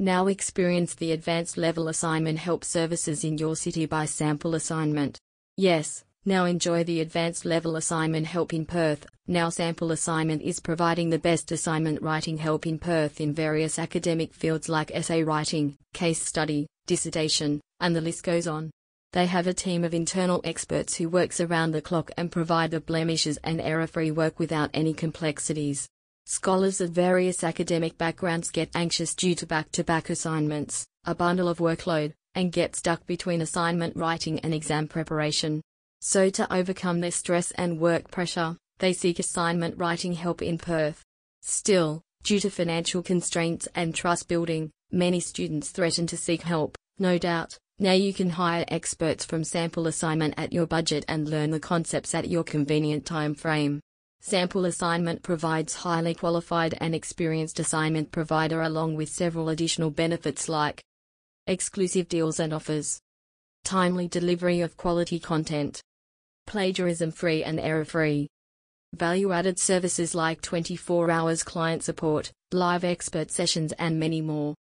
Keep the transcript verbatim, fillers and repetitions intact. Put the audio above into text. Now experience the advanced level assignment help services in your city by Sample Assignment. Yes, now enjoy the advanced level assignment help in Perth. Now Sample Assignment is providing the best assignment writing help in Perth in various academic fields like essay writing, case study, dissertation, and the list goes on. They have a team of internal experts who works around the clock and provide the blemishes and error-free work without any complexities. Scholars of various academic backgrounds get anxious due to back-to-back assignments, a bundle of workload, and get stuck between assignment writing and exam preparation. So to overcome their stress and work pressure, they seek assignment writing help in Perth. Still, due to financial constraints and trust building, many students threaten to seek help, no doubt. Now you can hire experts from Sample Assignment at your budget and learn the concepts at your convenient time frame. Sample Assignment provides highly qualified and experienced assignment provider along with several additional benefits like exclusive deals and offers, timely delivery of quality content, plagiarism-free and error-free, value-added services like twenty-four hours client support, live expert sessions and many more.